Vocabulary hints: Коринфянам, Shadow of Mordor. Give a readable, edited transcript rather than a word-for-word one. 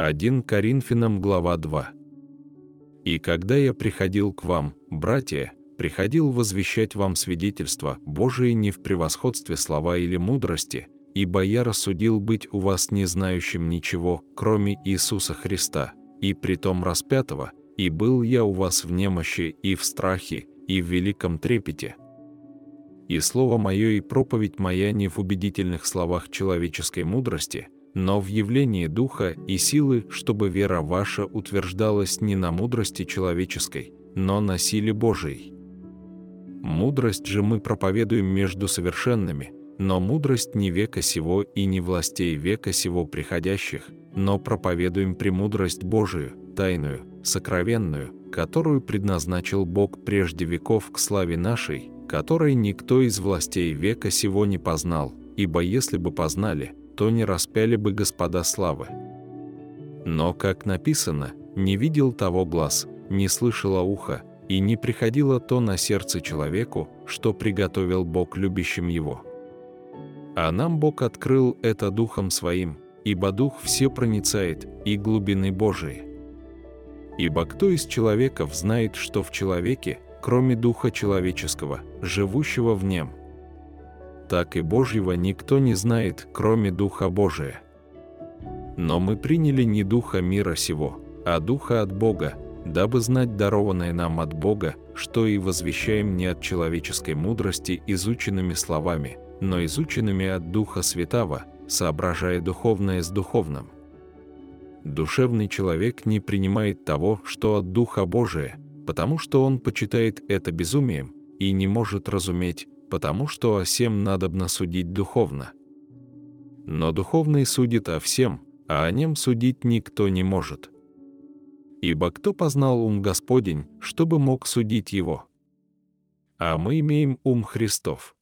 1 Коринфянам, глава 2. «И когда я приходил к вам, братья, приходил возвещать вам свидетельство Божие не в превосходстве слова или мудрости, ибо я рассудил быть у вас не знающим ничего, кроме Иисуса Христа, и притом распятого, и был я у вас в немощи и в страхе, и в великом трепете. И слово мое и проповедь моя не в убедительных словах человеческой мудрости, но в явлении духа и силы, чтобы вера ваша утверждалась не на мудрости человеческой, но на силе Божией. Мудрость же мы проповедуем между совершенными, но мудрость не века сего и не властей века сего приходящих, но проповедуем премудрость Божию, тайную, сокровенную, которую предназначил Бог прежде веков к славе нашей, которой никто из властей века сего не познал, ибо если бы познали, то не распяли бы Господа славы. Но, как написано, не видел того глаз, не слышало ухо, и не приходило то на сердце человеку, что приготовил Бог любящим его. А нам Бог открыл это Духом Своим, ибо Дух все проницает, и глубины Божии. Ибо кто из человеков знает, что в человеке, кроме Духа человеческого, живущего в нем? Так и Божьего никто не знает, кроме Духа Божия. Но мы приняли не Духа мира сего, а Духа от Бога, дабы знать дарованное нам от Бога, что и возвещаем не от человеческой мудрости изученными словами, но изученными от Духа Святаго, соображая духовное с духовным. Душевный человек не принимает того, что от Духа Божия, потому что он почитает это безумием, и не может разуметь, потому что о сем надобно судить духовно. Но духовный судит о всем, а о нем судить никто не может. Ибо кто познал ум Господень, чтобы мог судить его? А мы имеем ум Христов.